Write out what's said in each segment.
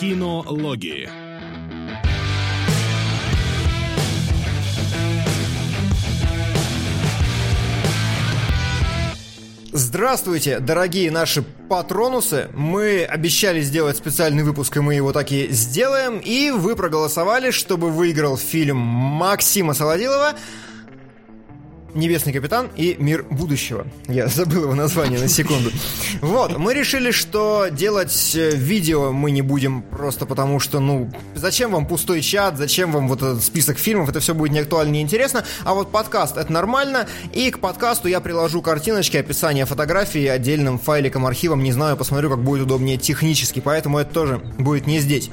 Кинологии. Здравствуйте, дорогие наши патронусы. Мы обещали сделать специальный выпуск, и мы его таки сделаем. И вы проголосовали, чтобы выиграл фильм Максима Солодилова «Небесный капитан и мир будущего». Я забыл его название на секунду. Вот, мы решили, что делать видео мы не будем просто потому, что, зачем вам пустой чат, зачем вам вот этот список фильмов, это все будет не актуально, не интересно. А вот подкаст — это нормально, и к подкасту я приложу картиночки, описание фотографии отдельным файликом, архивом, не знаю, посмотрю, как будет удобнее технически, поэтому это тоже будет не здесь.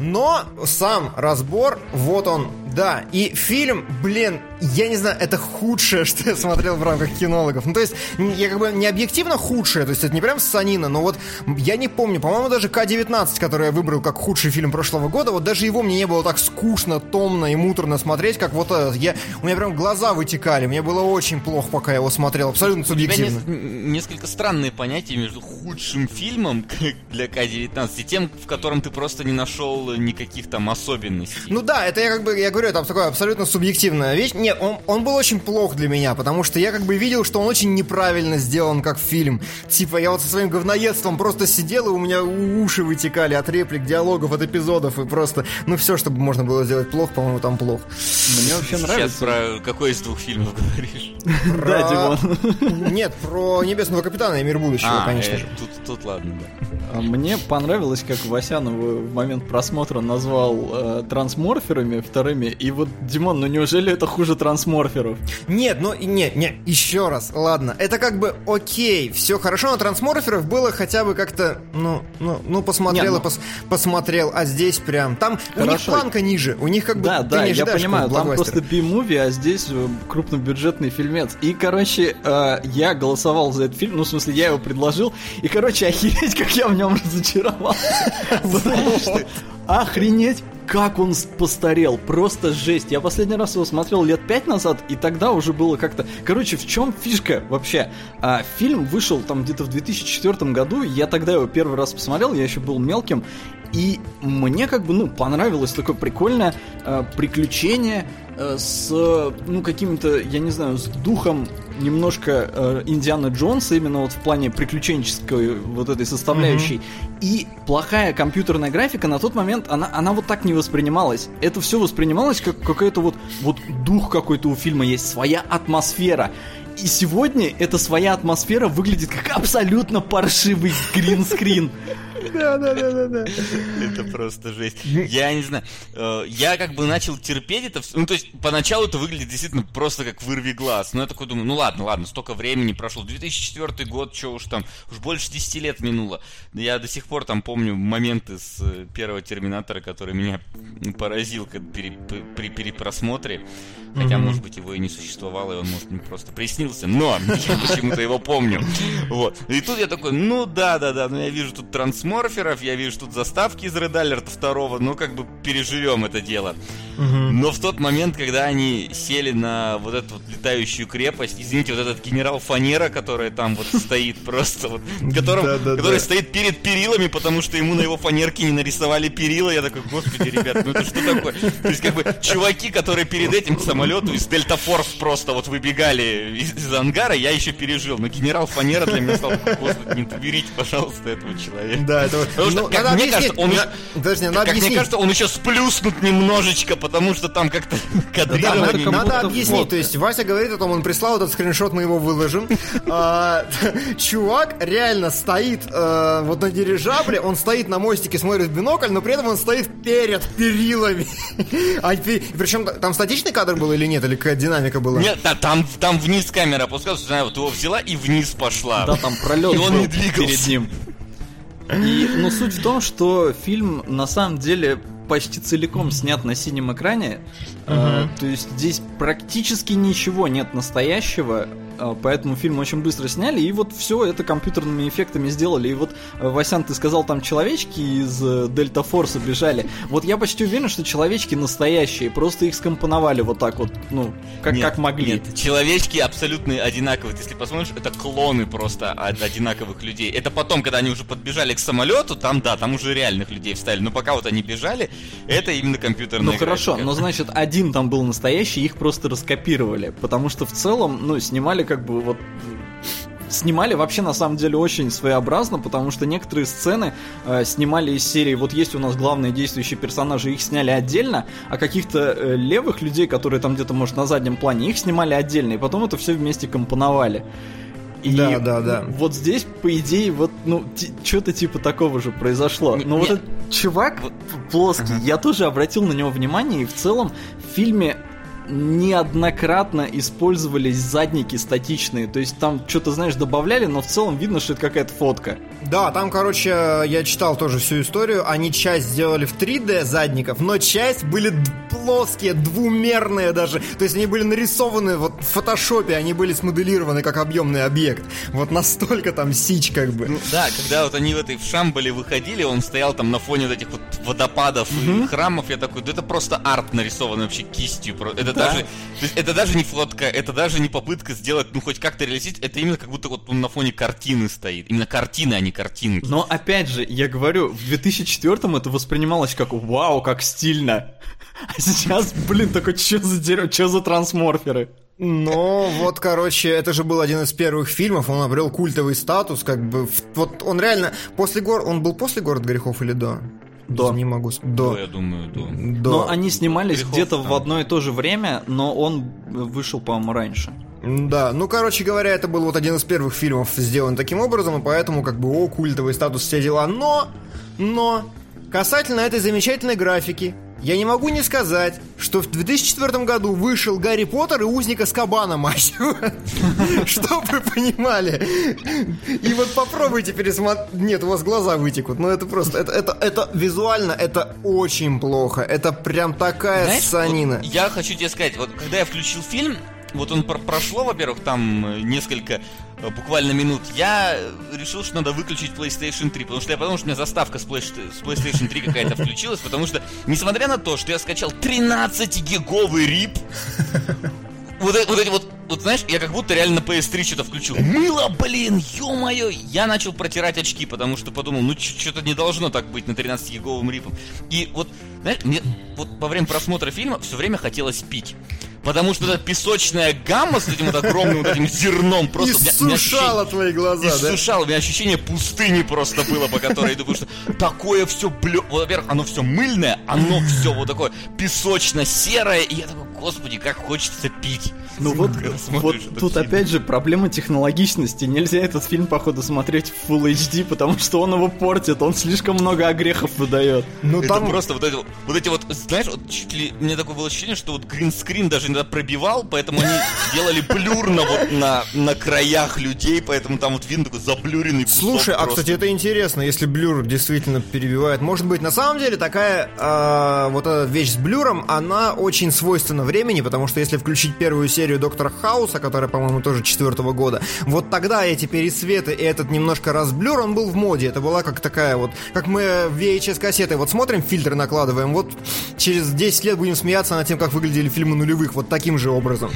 Но сам разбор, вот он. Да, и фильм, я не знаю, это худшее, что я смотрел в рамках кинологов. Ну, то есть, я как бы не объективно худшее, то есть это не прям ссанина, но вот я не помню, по-моему, даже К-19, который я выбрал как худший фильм прошлого года, вот даже его мне не было так скучно, томно и муторно смотреть, как вот этот. У меня прям глаза вытекали, мне было очень плохо, пока я его смотрел, абсолютно субъективно. У тебя несколько странные понятия между худшим фильмом для К-19 и тем, в котором ты просто не нашел никаких там особенностей. Ну да, это я как бы, я говорю, это такая абсолютно субъективная вещь. Нет, он был очень плох для меня, потому что я как бы видел, что он очень неправильно сделан как фильм. Типа, я вот со своим говноедством просто сидел, и у меня уши вытекали от реплик, диалогов, от эпизодов, и просто, все, чтобы можно было сделать плохо, по-моему, там плохо. Мне вообще нравится. Сейчас про какой из двух фильмов говоришь? Да, Димон. Нет, про «Небесного капитана» и «Мир будущего», конечно же. Тут ладно, да. Мне понравилось, как Васян в момент просмотра назвал «Трансморферами» вторыми, и вот, Димон, неужели это хуже «Трансморферов»? Нет, еще раз, ладно. Это как бы окей, все хорошо, но «Трансморферов» было хотя бы как-то, посмотрел посмотрел, а здесь прям... Там хорошо. У них планка ниже, у них как бы... Да, я понимаю, там просто B-муви, а здесь крупнобюджетный фильмец. И, я голосовал за этот фильм, я его предложил, и, охереть, как я в нем разочаровался. Потому что... Охренеть, как он постарел, просто жесть. Я последний раз его смотрел 5 лет назад, и тогда уже было как-то... в чем фишка вообще? Фильм вышел там где-то в 2004 году, я тогда его первый раз посмотрел, я еще был мелким, и мне понравилось такое прикольное приключение с, каким-то, я не знаю, с духом немножко Индиана Джонса, именно вот в плане приключенческой вот этой составляющей. Mm-hmm. И плохая компьютерная графика на тот момент, она вот так не воспринималась. Это все воспринималось как какой-то вот дух какой-то у фильма есть, своя атмосфера. И сегодня эта своя атмосфера выглядит как абсолютно паршивый гринскрин. Да. Это просто жесть. Я не знаю. Я начал терпеть это. То есть поначалу это выглядит действительно просто как вырви глаз. Но я такой думаю, ладно, столько времени прошло. 2004 год, что уж там, уж больше 10 лет минуло. Я до сих пор там помню моменты с первого «Терминатора», который меня поразил при перепросмотре. Хотя, может быть, его и не существовало, и он, может, мне просто приснился, но я почему-то его помню. Вот. И тут я такой, я вижу тут трансморферов, я вижу тут заставки из Редалерта 2, переживем это дело. Но в тот момент, когда они сели на вот эту вот летающую крепость, извините, вот этот генерал Фанера, который там вот стоит просто, который стоит перед перилами, потому что ему на его фанерке не нарисовали перила, я такой, господи, ребят, это что такое? То есть, чуваки, которые перед этим к самолету из Дельта Форс просто выбегали из ангара, я еще пережил, но генерал Фанера для меня стал, господи, не берите, пожалуйста, этого человека. Да, это вот. Как мне кажется, он еще сплюснут немножечко, потому что там как-то кадрирование. Надо объяснить, то есть Вася говорит о том, он прислал этот скриншот, мы его выложим. Чувак реально стоит вот на дирижабле, он стоит на мостике, смотрит в бинокль, но при этом он стоит перед перилами. Причем там статичный кадр был или нет, или какая динамика была? Нет, там вниз камера опускалась, она вот его взяла и вниз пошла. Да, там пролет был перед ним. И, суть в том, что фильм на самом деле почти целиком снят на синем экране. То есть здесь практически ничего нет настоящего. поэтому фильм очень быстро сняли, и вот все это компьютерными эффектами сделали. И вот, Васян, ты сказал, там человечки из Дельта Форса бежали. Вот я почти уверен, что человечки настоящие, просто их скомпоновали вот так вот, ну, как могли. Нет, человечки абсолютно одинаковые. Ты, если посмотришь, это клоны просто от одинаковых людей. Это потом, когда они уже подбежали к самолету, там, да, там уже реальных людей вставили. Но пока вот они бежали, это именно компьютерная графика. Ну хорошо, но значит, один там был настоящий, их просто раскопировали, потому что в целом, ну, снимали как бы вот... Снимали вообще на самом деле очень своеобразно, потому что некоторые сцены снимали из серии, вот есть у нас главные действующие персонажи, их сняли отдельно, а каких-то левых людей, которые там где-то, может, на заднем плане, их снимали отдельно, и потом это все вместе компоновали. И да. Вот здесь, по идее, вот, ну, что-то типа такого же произошло. Но вот этот чувак плоский, я тоже обратил на него внимание, и в целом в фильме неоднократно использовались задники статичные, то есть там что-то, знаешь, добавляли, но в целом видно, что это какая-то фотка. Да, там, короче, я читал тоже всю историю, они часть сделали в 3D задников, но часть были плоские, двумерные даже, то есть они были нарисованы вот в фотошопе, они были смоделированы как объемный объект, вот настолько там сич как бы. Ну, да, когда вот они в этой в Шамбале выходили, он стоял там на фоне вот этих вот водопадов и храмов, я такой, да это просто арт нарисован вообще кистью, это да. Даже, то есть это даже не фотка, это даже не попытка сделать, ну, хоть как-то реалистично, это именно как будто вот он на фоне картины стоит. Именно картины, а не картинки. Но, опять же, я говорю, в 2004-м это воспринималось как «Вау, как стильно!» А сейчас, блин, такой, что за дерево, что за трансморферы? Но вот, короче, это же был один из первых фильмов, он обрел культовый статус, как бы, вот он реально, он был после «Город грехов» или до? До. Не могу... до. Я думаю, до. Но они снимались грехов, где-то там в одно и то же время, но он вышел, по-моему, раньше. Да, ну, короче говоря, это был вот один из первых фильмов, сделан таким образом, и поэтому, как бы, культовый статус, все дела. Но, касательно этой замечательной графики, я не могу не сказать, что в 2004 году вышел «Гарри Поттер и узник Азкабана», мать. Чтоб вы понимали. И вот попробуйте пересмотреть. Нет, у вас глаза вытекут. Ну это просто, это визуально, это очень плохо. Это прям такая ссанина. Я хочу тебе сказать, вот когда я включил фильм, вот он прошло, во-первых, там несколько буквально минут, я решил, что надо выключить PlayStation 3, потому что я подумал, что у меня заставка с PlayStation 3 какая-то включилась, потому что, несмотря на то, что я скачал 13-гиговый рип, вот эти, знаешь, я как будто реально PS3 что-то включил. Мыло, блин, ё-моё! Я начал протирать очки, потому что подумал, ну что-то не должно так быть на 13-гиговым рипом. И вот, знаешь, мне вот во время просмотра фильма все время хотелось пить. Потому что эта песочная гамма с этим вот огромным вот этим зерном просто... Иссушала твои глаза, да? Иссушала, у меня ощущение пустыни просто было, по которой иду, потому что такое все... Во-первых, оно все мыльное, оно все вот такое песочно-серое, и я такой, господи, как хочется пить. Ну вот, тут опять же проблема технологичности. Нельзя этот фильм, походу, смотреть в Full HD, потому что он его портит, он слишком много огрехов выдает. Ну там просто вот эти, знаешь, вот чуть ли... У меня такое было ощущение, что вот гринскрин даже иногда пробивал, поэтому они делали блюр на краях людей, поэтому там вот видно такой заблюренный кусок. Слушай, а, кстати, это интересно, если блюр действительно перебивает. Может быть, на самом деле такая вот эта вещь с блюром, она очень свойственна времени, потому что если включить первую серию Доктора Хауса, которая, по-моему, тоже 4-го года, вот тогда эти пересветы и этот немножко разблюр, он был в моде. Это была как такая вот, как мы VHS-кассеты вот смотрим, фильтры накладываем, вот через 10 лет будем смеяться над тем, как выглядели фильмы нулевых, вот таким же образом.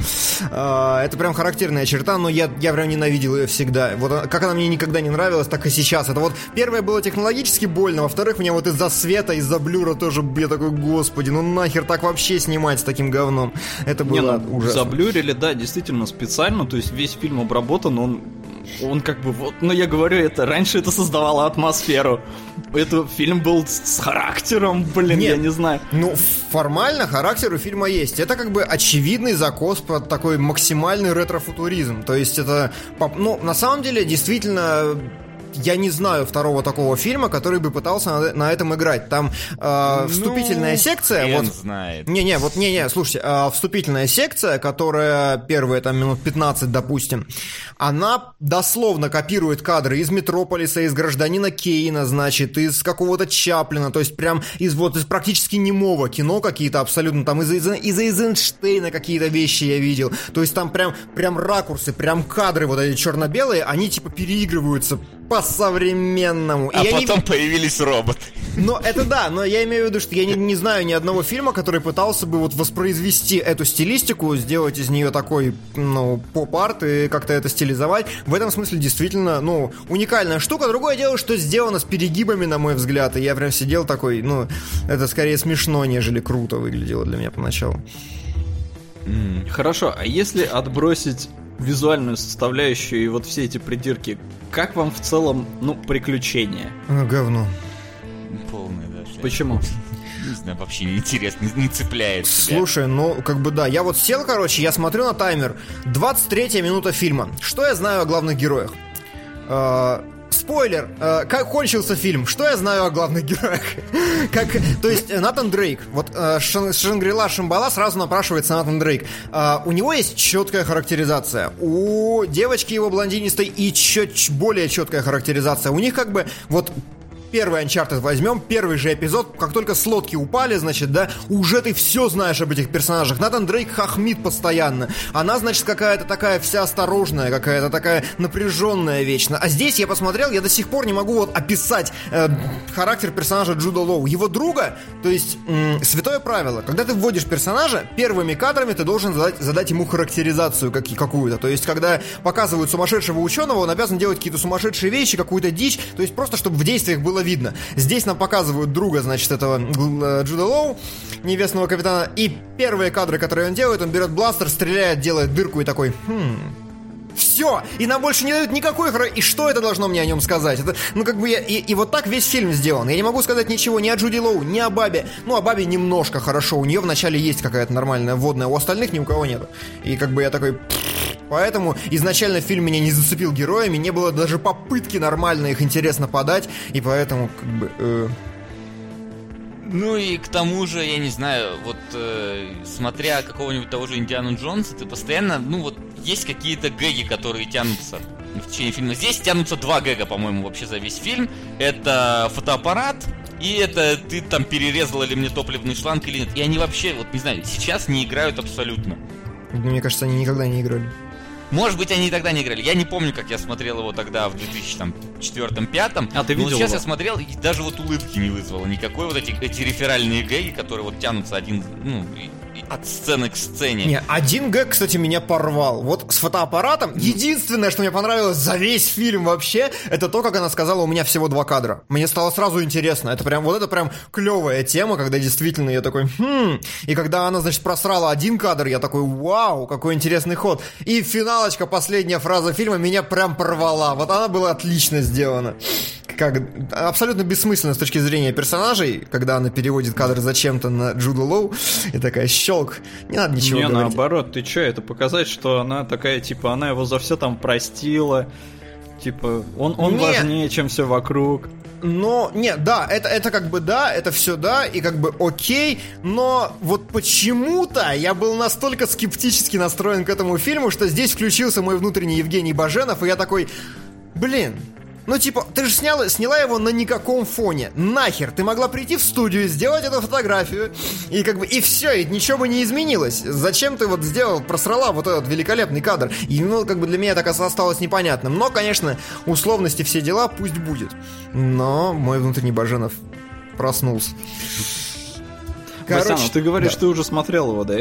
Это прям характерная черта, но я прям ненавидел ее всегда. Вот как она мне никогда не нравилась, так и сейчас. Это вот первое было технологически больно, во-вторых, мне вот из-за света, из-за блюра тоже, я такой, господи, ну нахер так вообще снимать с таким говном. Это было ужасно. Заблюрили, да, действительно специально, то есть весь фильм обработан, он как бы вот, но я говорю, это раньше это создавало атмосферу. Этот фильм был с характером, блин, нет, я не знаю. Ну, формально характер у фильма есть. Это как бы очевидный закос под такой максимальный ретро-футуризм. То есть это... Ну, на самом деле, действительно... я не знаю второго такого фильма, который бы пытался на этом играть. Там вступительная секция. Вот, знает. Слушайте, вступительная секция, которая первые там минут 15, допустим, она дословно копирует кадры из Метрополиса, из Гражданина Кейна, значит, из какого-то Чаплина, то есть прям из практически немого кино какие-то абсолютно, там из Эйзенштейна какие-то вещи я видел. То есть там прям ракурсы, прям кадры вот эти черно-белые, они типа переигрываются по-современному. А потом появились роботы. Ну, это да, но я имею в виду, что я не знаю ни одного фильма, который пытался бы вот воспроизвести эту стилистику, сделать из нее такой, поп-арт и как-то это стилизовать. В этом смысле действительно, уникальная штука. Другое дело, что сделано с перегибами, на мой взгляд, и я прям сидел такой, это скорее смешно, нежели круто выглядело для меня поначалу. Хорошо, а если отбросить визуальную составляющую и вот все эти придирки, как вам в целом, приключения? Говно. Полное, да. Почему? Не знаю, вообще неинтересно, не цепляет. Слушай, тебя. Я вот сел, я смотрю на таймер. 23-я минута фильма. Что я знаю о главных героях? Спойлер, как кончился фильм? Что я знаю о главных героях? То есть Натан Дрейк. Вот Шангрила Шамбала сразу напрашивается Натан Дрейк. У него есть четкая характеризация. У девочки его блондинистой и более четкая характеризация. У них первый Uncharted возьмем, первый же эпизод, как только с лодки упали, уже ты все знаешь об этих персонажах. Натан Дрейк хохмит постоянно. Она, какая-то такая вся осторожная, какая-то такая напряженная вечно. А здесь я посмотрел, я до сих пор не могу описать характер персонажа Джуда Лоу. Его друга, то есть святое правило, когда ты вводишь персонажа, первыми кадрами ты должен задать ему характеризацию какую-то. То есть, когда показывают сумасшедшего ученого, он обязан делать какие-то сумасшедшие вещи, какую-то дичь, то есть просто, чтобы в действиях было видно. Здесь нам показывают друга, этого Джуда Лоу, Небесного Капитана, и первые кадры, которые он делает, он берет бластер, стреляет, делает дырку и такой... Все! И нам больше не дают никакой... И что это должно мне о нем сказать? Это, И вот так весь фильм сделан. Я не могу сказать ничего ни о Джуди Лоу, ни о бабе. О бабе немножко хорошо. У нее вначале есть какая-то нормальная вводная, у остальных ни у кого нету. И я такой... Поэтому изначально фильм меня не зацепил героями, не было даже попытки нормально их интересно подать, и поэтому и к тому же, я не знаю, смотря какого-нибудь того же Индиану Джонса, ты постоянно, есть какие-то гэги, которые тянутся в течение фильма. Здесь тянутся два гэга, по-моему, вообще за весь фильм. Это фотоаппарат, и это ты там перерезал или мне топливный шланг, или нет. И они вообще, не знаю, сейчас не играют абсолютно. Мне кажется, они никогда не играли. Может быть, они и тогда не играли. Я не помню, как я смотрел его тогда в 2004-2005. А ты видел? Сейчас я смотрел, и даже улыбки не вызвало никакой. Эти реферальные гэги, которые тянутся один, от сцены к сцене. Не, один гэг, кстати, меня порвал. С фотоаппаратом. Единственное, что мне понравилось за весь фильм вообще, это то, как она сказала, у меня всего два кадра. Мне стало сразу интересно. Это прям, клевая тема, когда действительно я такой, И когда она, просрала один кадр, я такой, вау, какой интересный ход. И финалочка, последняя фраза фильма, меня прям порвала. Она была отлично сделана. Абсолютно бессмысленно с точки зрения персонажей, когда она переводит кадр зачем-то на Джуда Лоу. И такая, щелк, не надо ничего говорить. Не, наоборот, ты че, это показать, что она такая, она его за все там простила. Он важнее, чем все вокруг. Но, это это все да, и окей, но вот почему-то я был настолько скептически настроен к этому фильму, что здесь включился мой внутренний Евгений Баженов, и я такой, ты же сняла его на никаком фоне. Нахер, ты могла прийти в студию, сделать эту фотографию, и и все, и ничего бы не изменилось. Зачем ты просрала этот великолепный кадр? И, для меня так осталось непонятным. Но, конечно, условности все дела, пусть будет. Но мой внутренний Баженов проснулся. Короче, ты говоришь, да. Ты уже смотрел его, да?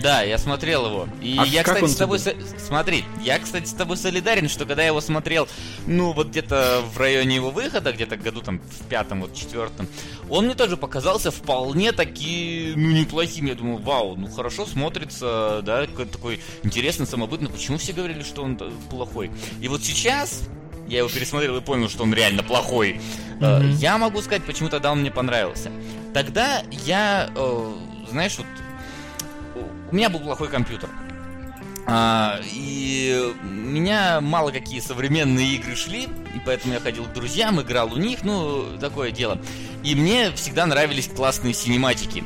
Да, я смотрел его. И я, кстати, с тобой... Смотри, я, кстати, с тобой солидарен, что когда я его смотрел, где-то в районе его выхода, где-то году там в 5-м, 4-м, он мне тоже показался вполне таки, неплохим. Я думаю, вау, хорошо смотрится, да, какой-то такой интересный, самобытный. Почему все говорили, что он плохой? И сейчас... Я его пересмотрел и понял, что он реально плохой. Mm-hmm. Я могу сказать, почему тогда он мне понравился. Тогда я, у меня был плохой компьютер. И меня мало какие современные игры шли, и поэтому я ходил к друзьям, играл у них, ну, такое дело. И мне всегда нравились классные синематики.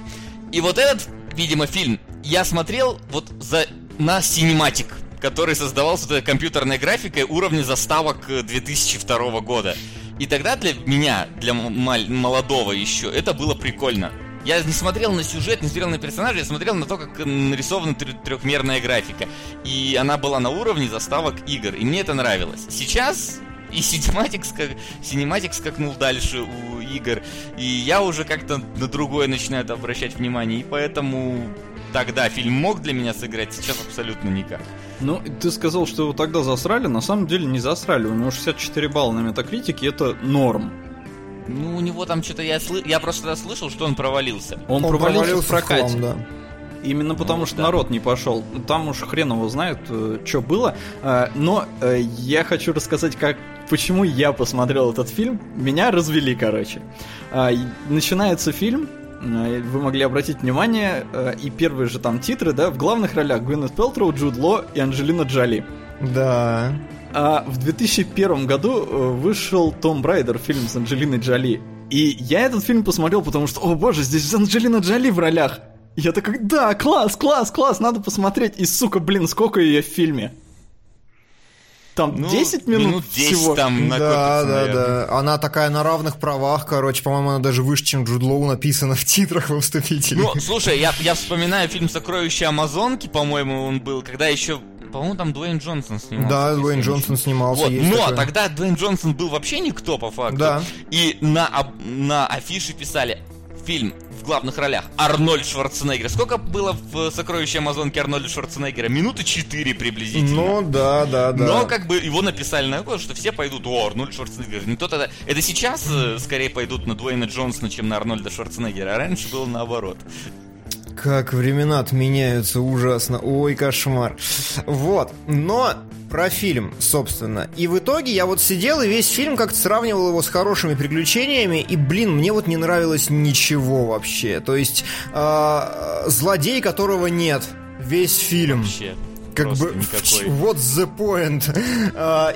И вот этот, видимо, фильм я смотрел вот на синематик, который создавался вот этой компьютерной графикой уровня заставок 2002 года. И тогда для меня, для молодого еще, это было прикольно. Я не смотрел на сюжет, не смотрел на персонажей, я смотрел на то, как нарисована трехмерная графика. И она была на уровне заставок игр, и мне это нравилось. Сейчас и синематик скакнул дальше у игр, и я уже как-то на другое начинаю обращать внимание, и поэтому... Тогда фильм мог для меня сыграть, сейчас абсолютно никак. Ну, ты сказал, что его тогда засрали, на самом деле не засрали. У него 64 балла на метакритике, это норм. Ну, у него там что-то... Я просто слышал, что он провалился. Он провалился в прокате. Да. Именно потому, что народ не пошел. Там уж хрен его знает, что было. Но я хочу рассказать, почему я посмотрел этот фильм. Меня развели, короче. Начинается фильм... Вы могли обратить внимание, и первые же там титры, да, в главных ролях Гвинет Пэлтроу, Джуд Лоу и Анджелина Джоли. Да. А в 2001 году вышел Tomb Raider, фильм с Анджелиной Джоли. И я этот фильм посмотрел, потому что, о боже, здесь же Анджелина Джоли в ролях. Я такой, да, класс, надо посмотреть. И, сука, блин, сколько ее в фильме? Там 10 минут всего. Там да. Она такая на равных правах, короче. По-моему, она даже выше, чем Джуд Лоу написана в титрах во вступителе. Ну, слушай, я вспоминаю фильм «Сокровища Амазонки», по-моему, он был, когда еще... По-моему, там Дуэйн Джонсон снимался. Да, Дуэйн Джонсон снимался. Вот. Но такое. Тогда Дуэйн Джонсон был вообще никто, по факту. Да. И на афише писали... Фильм в главных ролях Арнольд Шварценеггер. Сколько было в «Сокровище Амазонки» Арнольда Шварценеггера? Минуты 4 приблизительно. Ну, да. Но как бы его написали на то, что все пойдут, о, Арнольд Шварценеггер. Не тот это сейчас скорее пойдут на Дуэйна Джонсона, чем на Арнольда Шварценеггера. А раньше было наоборот. Как времена меняются ужасно. Ой, кошмар. Вот. Но про фильм, собственно. И в итоге я вот сидел и весь фильм как-то сравнивал его с хорошими приключениями. И, блин, мне вот не нравилось ничего вообще. То есть злодей, которого нет. Весь фильм. Вообще. Как бы, what's the point?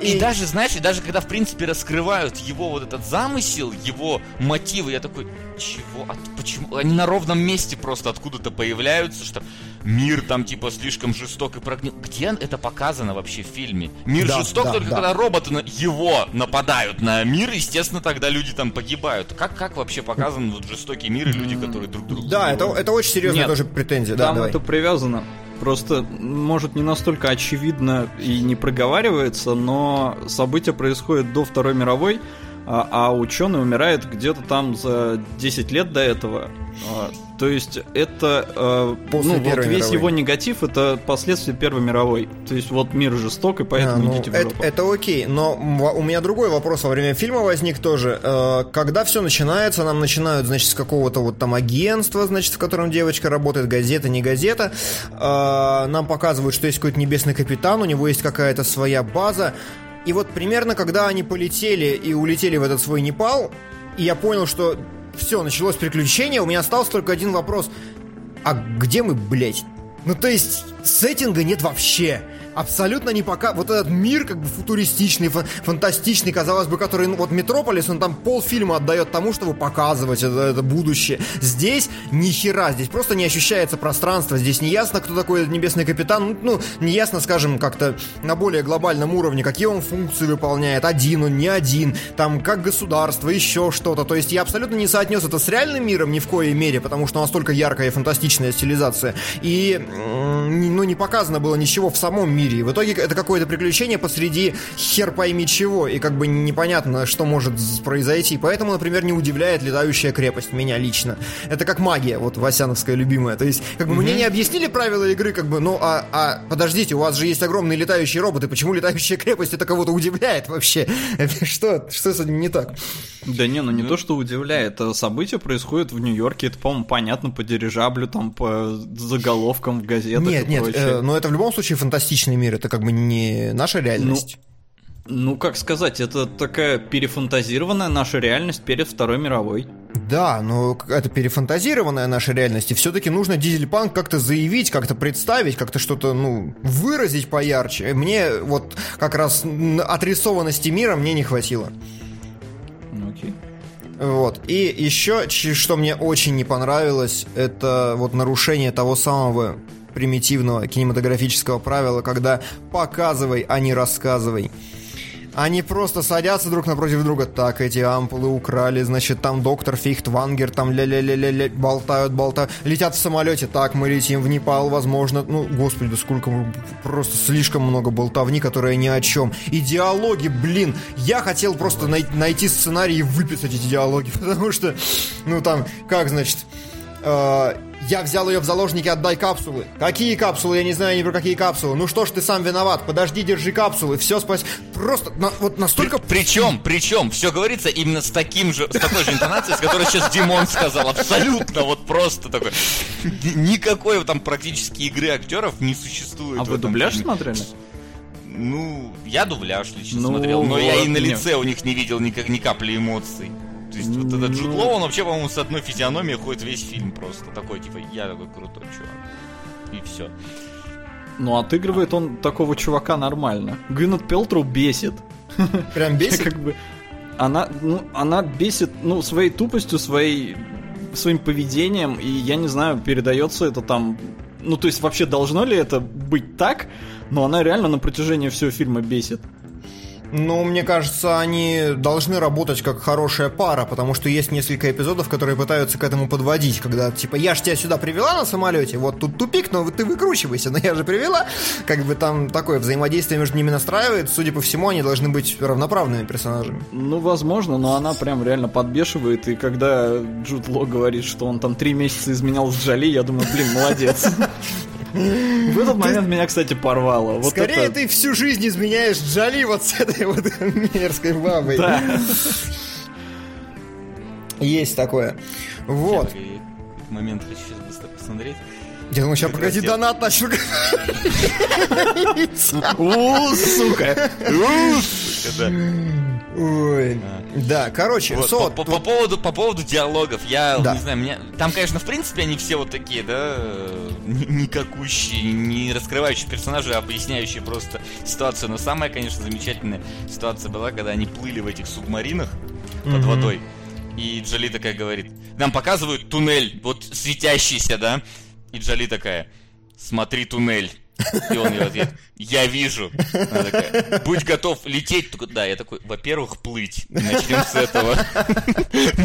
И даже, знаешь, когда, в принципе, раскрывают его вот этот замысел, его мотивы, я такой, чего? Почему? Они на ровном месте просто откуда-то появляются, что мир там, типа, слишком жесток и прогнил. Где это показано вообще в фильме? Мир жесток только когда роботы его нападают на мир, естественно, тогда люди там погибают. Как вообще показан вот жестокий мир и люди, которые друг друга... Да, это очень серьезная тоже претензия. Там это привязано. Просто, может, не настолько очевидно и не проговаривается, но события происходят до Второй мировой, а ученый умирает где-то там за 10 лет до этого. То есть это... После Первой мировой. Весь его негатив — это последствия Первой мировой. То есть вот мир жесток, и поэтому идите в Европу. Это окей, но у меня другой вопрос во время фильма возник тоже. Когда все начинается, нам начинают, значит, с какого-то вот там агентства, значит, в котором девочка работает, газета, не газета. Нам показывают, что есть какой-то небесный капитан, у него есть какая-то своя база. И вот примерно, когда они полетели и улетели в этот свой Непал, и я понял, что... Все, началось приключение, у меня остался только один вопрос. А где мы, блядь? Ну, то есть, сеттинга нет вообще. Абсолютно не пока... Вот этот мир, как бы, футуристичный, фантастичный, казалось бы, который... Ну, вот «Метрополис», он там полфильма отдает тому, чтобы показывать это будущее. Здесь ни хера, здесь просто не ощущается пространство, здесь не ясно, кто такой этот небесный капитан, ну, не ясно, скажем, как-то на более глобальном уровне, какие он функции выполняет, один он, не один, там, как государство, еще что-то. То есть я абсолютно не соотнес это с реальным миром ни в коей мере, потому что настолько яркая и фантастичная стилизация. И, ну, не показано было ничего в самом мире. В итоге это какое-то приключение посреди хер пойми чего, и как бы непонятно, что может произойти. Поэтому, например, не удивляет летающая крепость меня лично. Это как магия, вот васяновская любимая. То есть, как бы мне не объяснили правила игры, как бы, ну, подождите, у вас же есть огромные летающие роботы, почему летающая крепость это кого-то удивляет вообще? Что с этим не так? Да не, ну не то, что удивляет. События происходят в Нью-Йорке, это, по-моему, понятно, по дирижаблю, там, по заголовкам в газетах. Нет, но это в любом случае фантастично мир, это как бы не наша реальность. Ну, как сказать, это такая перефантазированная наша реальность перед Второй мировой. Да, но это перефантазированная наша реальность, и все-таки нужно дизельпанк как-то заявить, как-то представить, как-то что-то, ну, выразить поярче. Мне вот как раз отрисованности мира мне не хватило. Окей. Вот. И еще, что мне очень не понравилось, это вот нарушение того самого примитивного кинематографического правила, когда «показывай, а не рассказывай». Они просто садятся друг напротив друга. Так, эти ампулы украли, значит, там доктор Фихтвангер, там ля-ля-ля-ля-ля, болтают. Летят в самолете, так, мы летим в Непал, возможно. Ну, господи, да сколько, просто слишком много болтовни, которая ни о чем. И диалоги, блин, я хотел просто найти сценарий и выписать эти диалоги, потому что, ну, там, как, значит... Я взял ее в заложники, отдай капсулы. Какие капсулы? Я не знаю ни про какие капсулы. Ну что ж, ты сам виноват. Подожди, держи капсулы. Все, спасибо. Просто вот настолько... Причем, все говорится именно с такой же интонацией, с которой сейчас Димон сказал. Абсолютно, вот просто такой. Никакой там практически игры актеров не существует. А вы дубляж смотрели? Ну, я дубляж лично смотрел, но я и на лице у них не видел ни капли эмоций. То есть вот этот Джуд Лоу, он вообще, по-моему, с одной физиономией ходит весь фильм просто. Такой, типа, я такой крутой чувак. И все. Ну, отыгрывает он такого чувака нормально. Гвинет Пэлтроу бесит. Прям бесит? Как бы, она бесит, ну, своей тупостью, своим поведением. И, я не знаю, передается это там... Ну, то есть, вообще, должно ли это быть так? Но она реально на протяжении всего фильма бесит. Ну, мне кажется, они должны работать как хорошая пара, потому что есть несколько эпизодов, которые пытаются к этому подводить, когда, типа, я ж тебя сюда привела на самолете, вот тут тупик, но ты выкручивайся, но я же привела. Как бы там такое взаимодействие между ними настраивается, судя по всему, они должны быть равноправными персонажами. Ну, возможно, но она прям реально подбешивает, и когда Джуд Лоу говорит, что он там 3 месяца изменял с Джоли, я думаю, блин, молодец. В этот момент меня, кстати, порвало. Вот скорее это... ты всю жизнь изменяешь Джоли вот с этой вот мерзкой бабой. Да. Есть такое. Вот. В момент хочу сейчас быстро посмотреть. Я думаю, сейчас, погоди, донат начал говорить. Сука. Ой. Да, короче, вот, Солод... По поводу диалогов, я не знаю, меня... Там, конечно, в принципе, они все вот такие, да, никакущие, не раскрывающие персонажи, а объясняющие просто ситуацию. Но самая, конечно, замечательная ситуация была, когда они плыли в этих субмаринах под водой, и Джоли такая говорит, нам показывают туннель, вот светящийся, да, и Джоли такая, смотри туннель. И он ей ответ, я вижу. Она такая, будь готов лететь. Да, я такой, во-первых, плыть. Начнем с этого.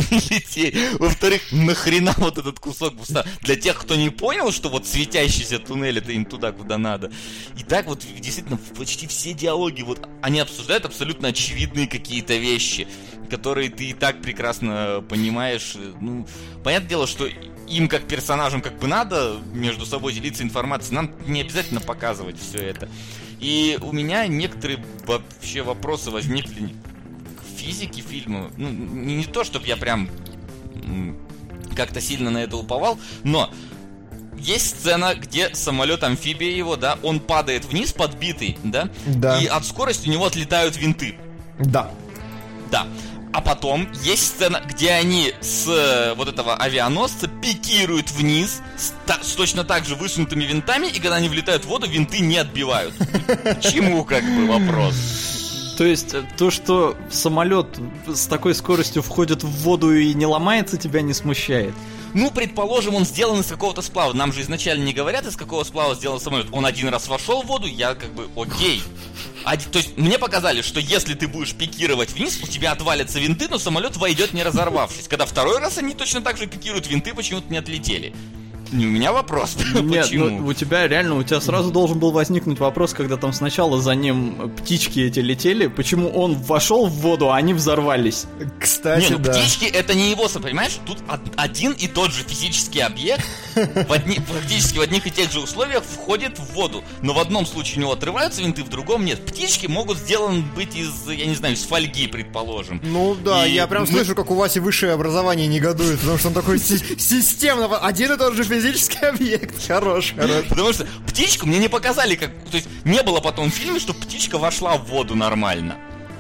Не лететь. Во-вторых, нахрена вот этот кусок буста. Для тех, кто не понял, что вот светящийся туннель, это им туда, куда надо. И так вот, действительно, почти все диалоги, вот они обсуждают абсолютно очевидные какие-то вещи, которые ты и так прекрасно понимаешь. Ну, понятное дело, что... им, как персонажам, как бы надо между собой делиться информацией, нам не обязательно показывать все это. И у меня некоторые вообще вопросы возникли к физике фильма. Ну, не то, чтобы я прям как-то сильно на это уповал, но есть сцена, где самолет-амфибия его, да, он падает вниз, подбитый, да? Да. И от скорости у него отлетают винты. Да. Да. А потом есть сцена, где они с вот этого авианосца пикируют вниз с точно так же высунутыми винтами, и когда они влетают в воду, винты не отбивают. Почему, как бы, вопрос? То есть, то, что самолет с такой скоростью входит в воду и не ломается, тебя не смущает? Ну, предположим, он сделан из какого-то сплава. Нам же изначально не говорят, из какого сплава сделан самолет. Он один раз вошел в воду, я как бы окей. То есть мне показали, что если ты будешь пикировать вниз, у тебя отвалятся винты, но самолет войдет не разорвавшись. Когда второй раз они точно так же пикируют, винты почему-то не отлетели. У меня вопрос. Нет, почему? Ну, у тебя сразу должен был возникнуть вопрос, когда там сначала за ним птички эти летели, почему он вошел в воду, а они взорвались. Кстати, не, ну, да. Птички это не его, понимаешь? Тут один и тот же физический объект практически в одних и тех же условиях входит в воду. Но в одном случае у него отрываются винты, в другом нет. Птички могут сделаны быть из, я не знаю, из фольги, предположим. Ну да, я прям слышу, как у Васи высшее образование негодует, потому что он такой системно. Один и тот же физический объект. Хорош. Потому что птичку мне не показали, как... То есть не было потом в фильме, что птичка вошла в воду нормально.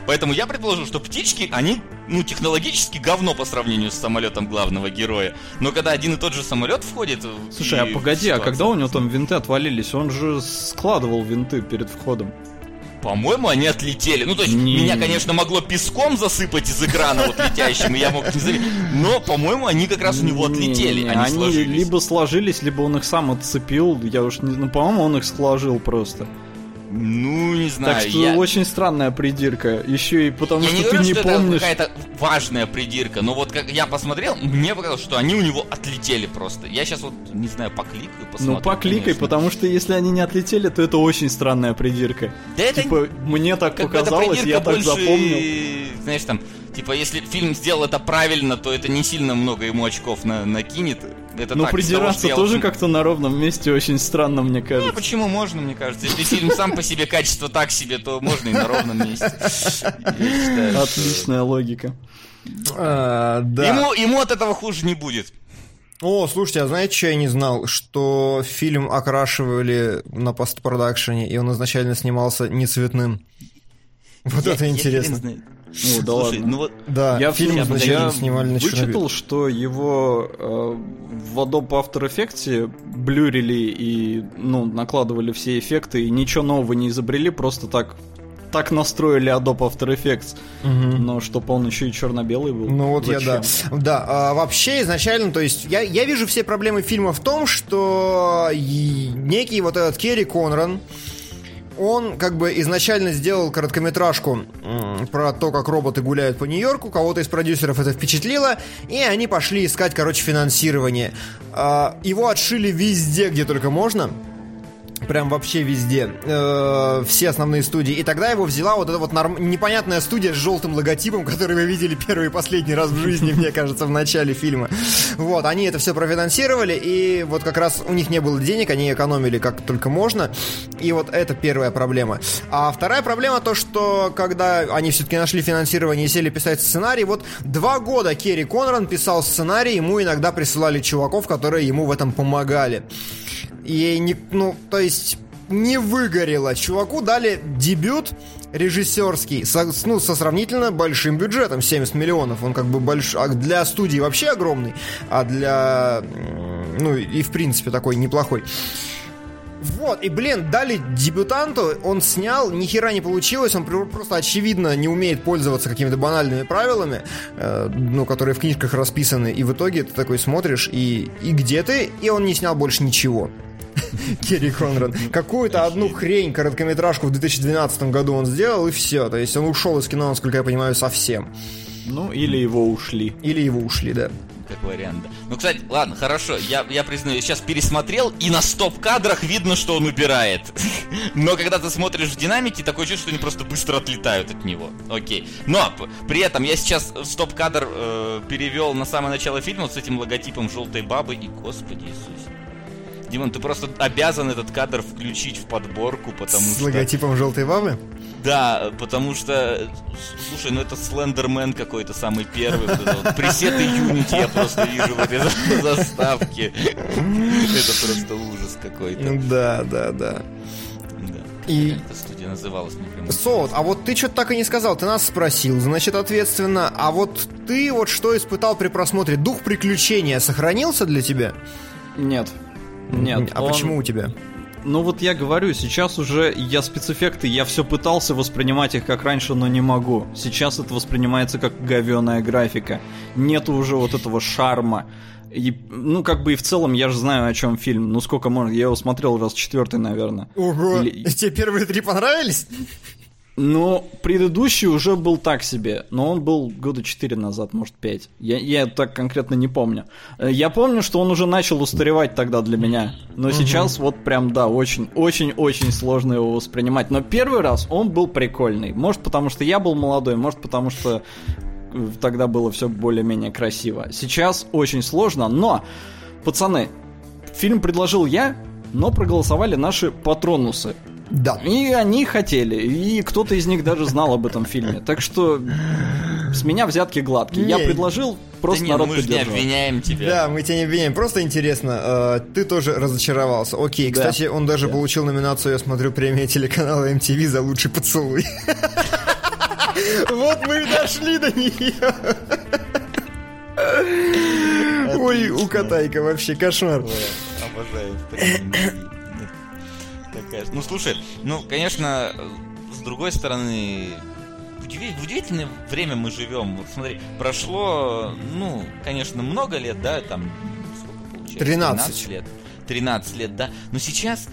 Поэтому я предположил, что птички, они, ну, технологически говно по сравнению с самолетом главного героя. Но когда один и тот же самолет входит... Слушай, а погоди, а когда у него там винты отвалились? Он же складывал винты перед входом. По-моему, они отлетели. Ну, то есть, меня, конечно, могло песком засыпать из экрана вот летящим, и я мог не заметить. Но, по-моему, они как раз у него отлетели. Они сложились. Либо сложились, либо он их сам отцепил. Я уж не знаю, по-моему, он их сложил просто. Ну, не знаю. Так что очень странная придирка. Еще и потому, я что не говорю, ты не что помнишь. Это какая-то важная придирка. Но вот как я посмотрел, мне показалось, что они у него отлетели просто. Я сейчас вот, не знаю, покликаю, посмотрю. Ну, покликай, конечно. Потому что если они не отлетели, то это очень странная придирка. Да типа, это... мне так как показалось, я так больше... запомнил. Знаешь, там, типа, если фильм сделал это правильно, то это не сильно много ему очков накинет. Ну, придираться тоже как-то на ровном месте очень странно, мне кажется. Ну, почему можно, мне кажется? Если фильм сам по себе качество так себе, то можно и на ровном месте. Отличная логика. Ему от этого хуже не будет. О, слушайте, а знаете, что я не знал? Что фильм окрашивали на постпродакшене, и он изначально снимался не цветным. Вот это интересно. Ну, да. Слушай, ладно. Ну, вот, да, я фильм изначально снимали на черно-белом. Я вычитал, что его в Adobe After Effects блюрили и, ну, накладывали все эффекты, и ничего нового не изобрели, просто так настроили Adobe After Effects, угу. Но чтобы он еще и черно-белый был. Ну вот зачем? Вообще изначально, то есть я вижу все проблемы фильма в том, что некий вот этот Керри Конран, он как бы изначально сделал короткометражку про то, как роботы гуляют по Нью-Йорку. Кого-то из продюсеров это впечатлило, и они пошли искать, короче, финансирование. Его отшили везде, где только можно. Прям вообще везде. Все основные студии. И тогда его взяла вот эта вот непонятная студия с желтым логотипом, который вы видели первый и последний раз в жизни, мне кажется, в начале фильма. Вот, они это все профинансировали, и вот как раз у них не было денег, они экономили как только можно. И вот это первая проблема. А вторая проблема то, что когда они все-таки нашли финансирование и сели писать сценарий, вот 2 года Керри Конран писал сценарий, ему иногда присылали чуваков, которые ему в этом помогали. И, не выгорело. Чуваку дали дебют режиссерский со сравнительно большим бюджетом, 70 миллионов. Он как бы большой, для студии вообще огромный, а для... Ну, и в принципе такой неплохой. Вот, и, дали дебютанту, он снял, ни хера не получилось, он просто, очевидно, не умеет пользоваться какими-то банальными правилами, которые в книжках расписаны, и в итоге ты такой смотришь, и где ты, и он не снял больше ничего. Керри Конран. Какую-то одну хрень, короткометражку в 2012 году он сделал, и все. То есть он ушел из кино, насколько я понимаю, совсем. Ну, или его ушли. Или его ушли, да. Как вариант, да. Ну, кстати, ладно, хорошо, я признаю, я сейчас пересмотрел, и на стоп-кадрах видно, что он убирает. Но когда ты смотришь в динамике, такое чувство, что они просто быстро отлетают от него. Окей. Но при этом я сейчас стоп-кадр перевел на самое начало фильма с этим логотипом желтой бабы, и, Господи Иисусе. Димон, ты просто обязан этот кадр включить в подборку, потому что... С логотипом желтой бабы? Да, потому что... Слушай, это Слендермен какой-то самый первый. Пресеты Unity я просто вижу в этой заставке. Это просто ужас какой-то. Да. И... Как эта студия называлась? Солод, а вот ты что-то так и не сказал. Ты нас спросил, значит, ответственно. А вот ты вот что испытал при просмотре? Дух приключения сохранился для тебя? Нет. А почему у тебя? Ну вот я говорю, сейчас уже я спецэффекты, я все пытался воспринимать их как раньше, но не могу. Сейчас это воспринимается как говёная графика. Нету уже вот этого шарма. И, и в целом я же знаю, о чем фильм. Ну сколько можно, я его смотрел раз 4, наверное. Ого, тебе первые 3 понравились? Ну, предыдущий уже был так себе, но он был 4 года назад, может, 5. Я так конкретно не помню. Я помню, что он уже начал устаревать тогда для меня, но сейчас вот прям, да, очень-очень-очень сложно его воспринимать. Но первый раз он был прикольный. Может, потому что я был молодой, может, потому что тогда было все более-менее красиво. Сейчас очень сложно, но, пацаны, фильм предложил я, но проголосовали наши патронусы. Да. И они хотели, и кто-то из них даже знал об этом фильме. Так что с меня взятки гладкие. Я предложил, просто народ поддерживает. Мы же не обвиняем тебя. Да, мы тебя не обвиняем. Просто интересно, ты тоже разочаровался. Окей, да. Кстати, он даже получил номинацию, я смотрю, премии телеканала MTV за лучший поцелуй. Вот мы и дошли до нее. Ой, у Котайка вообще кошмар. Обожаю. Ну, слушай, ну, конечно, с другой стороны, в удивительное время мы живем. Вот смотри, прошло, ну, конечно, много лет, да, там, сколько получается? 13 лет, да. Но сейчас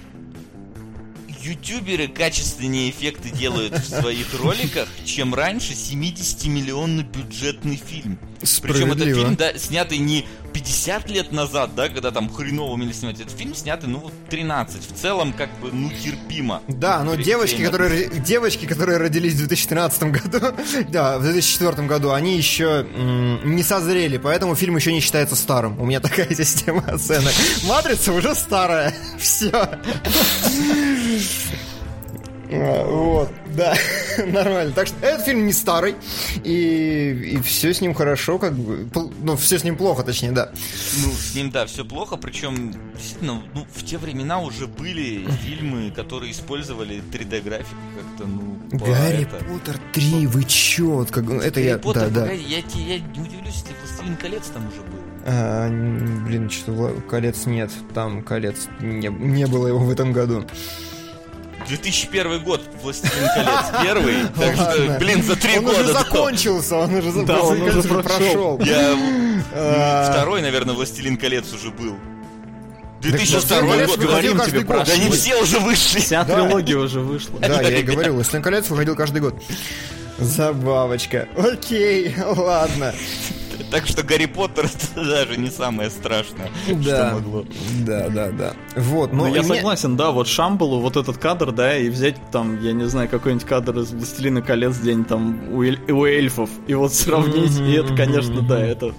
ютуберы качественнее эффекты делают в своих роликах, чем раньше 70-миллионный бюджетный фильм. Причем этот фильм, да, снятый не 50 лет назад, да, когда там хреново умели снимать. Этот фильм снятый, ну, 13. В целом, как бы, ну, терпимо. Да, но девочки, которые родились в 2013 году, да, в 2004 году, они еще не созрели, поэтому фильм еще не считается старым. У меня такая система оценок. «Матрица» уже старая. Все. Вот, да, нормально. Так что этот фильм не старый, и все с ним хорошо, как бы. Ну, все с ним плохо, точнее, да. Ну, с ним, да, все плохо. Причем, действительно, ну, в те времена уже были фильмы, которые использовали 3D-графику как-то, ну, Гарри Поттер 3, вы че? Вот как это Гарри Поттер, да. Я не удивлюсь, если «Властелин колец» там уже был. Блин, что-то «Колец» нет. Там «Колец» не было его в этом году. 2001 год, «Властелин колец» первый, так что, блин, за 3 года... Он уже закончился, он уже прошел. Второй, наверное, «Властелин колец» уже был. 2002 год, говорим тебе, прошло. Они все уже вышли. Вся трилогия уже вышла. Да, я и говорил, «Властелин колец» выходил каждый год. Забавочка. Окей, ладно. Так что «Гарри Поттер» даже не самое страшное, что могло. Да. Вот, но я согласен, да, вот Шамбалу, вот этот кадр, да, и взять там, я не знаю, какой-нибудь кадр из «Властелина колец», день там у эльфов, и вот сравнить, и это, конечно, да, это...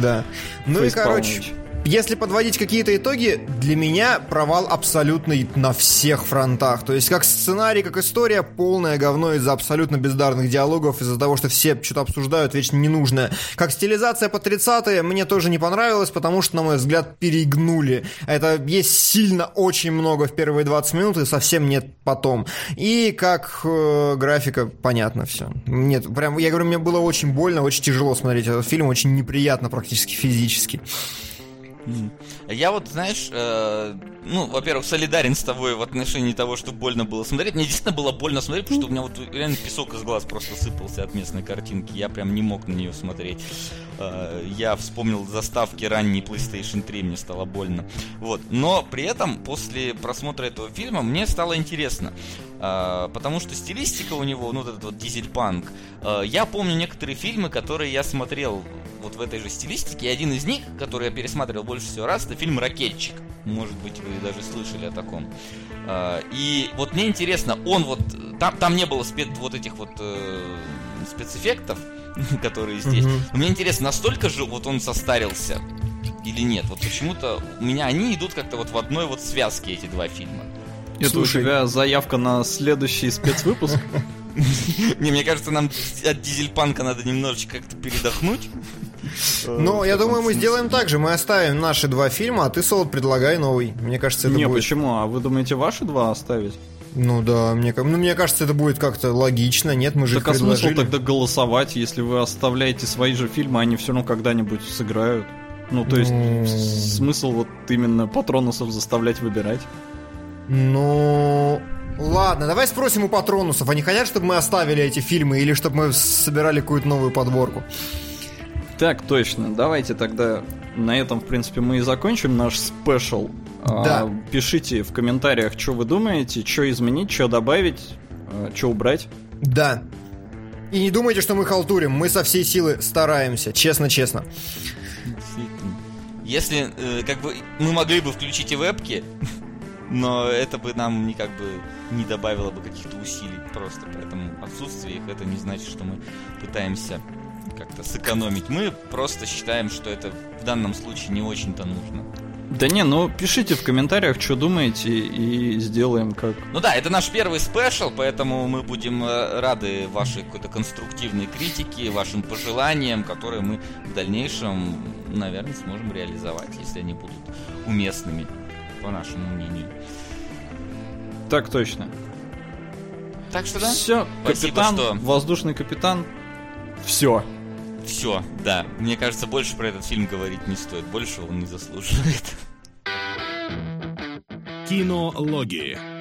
Да. Ну и, короче, если подводить какие-то итоги, для меня провал абсолютный на всех фронтах. То есть как сценарий, как история, полное говно из-за абсолютно бездарных диалогов, из-за того, что все что-то обсуждают, вечно ненужное. Как стилизация под 30-е мне тоже не понравилась, потому что, на мой взгляд, перегнули. Это есть сильно очень много в первые 20 минут и совсем нет потом. И как графика, понятно все. Нет, прям, я говорю, мне было очень больно, очень тяжело смотреть этот фильм, очень неприятно практически физически. Я вот, знаешь, ну, во-первых, солидарен с тобой в отношении того, что больно было смотреть. Мне действительно было больно смотреть, потому что у меня вот реально песок из глаз просто сыпался от местной картинки. Я прям не мог на нее смотреть. Я вспомнил заставки ранней PlayStation 3, мне стало больно. Вот. Но при этом после просмотра этого фильма мне стало интересно. Потому что стилистика у него, ну, вот этот вот дизельпанк. Я помню некоторые фильмы, которые я смотрел вот в этой же стилистике. И один из них, который я пересматривал больше всего раз, это фильм «Ракетчик». Может быть, вы даже слышали о таком. И вот мне интересно, он вот... Там не было вот этих вот спецэффектов, которые здесь. Но мне интересно, настолько же вот он состарился или нет? Вот почему-то у меня они идут как-то вот в одной вот связке, эти два фильма. Это слушай, у тебя заявка на следующий спецвыпуск? Не, мне кажется, нам от дизельпанка надо немножечко как-то передохнуть. Ну, я думаю, мы сделаем так же. Мы оставим наши два фильма, а ты, Солод, предлагай новый. Мне кажется, это будет... Не, почему? А вы думаете, ваши два оставить? Ну да, мне кажется, это будет как-то логично. Нет, мы же их предложили. Так а смысл тогда голосовать, если вы оставляете свои же фильмы, они все равно когда-нибудь сыграют? Ну, то есть, смысл вот именно патронусов заставлять выбирать? Ну... Ладно, давай спросим у патронусов. Они хотят, чтобы мы оставили эти фильмы или чтобы мы собирали какую-то новую подборку? Так точно. Давайте тогда на этом, в принципе, мы и закончим наш спешл. Да. Пишите в комментариях, что вы думаете, что изменить, что добавить, что убрать. Да. И не думайте, что мы халтурим. Мы со всей силы стараемся. Честно. Если, как бы, мы могли бы включить и вебки... Но это бы нам никак бы не добавило бы каких-то усилий просто. Поэтому отсутствие их, это не значит, что мы пытаемся как-то сэкономить. Мы просто считаем, что это в данном случае не очень-то нужно. Да не, ну пишите в комментариях, что думаете, и сделаем как. Ну да, это наш первый спешл, поэтому мы будем рады вашей какой-то конструктивной критике, вашим пожеланиям, которые мы в дальнейшем, наверное, сможем реализовать, если они будут уместными, по нашему мнению. Так точно. Так что да. Все, капитан, воздушный капитан. Все. Все, да. Мне кажется, больше про этот фильм говорить не стоит. Больше он не заслуживает. Кинологии.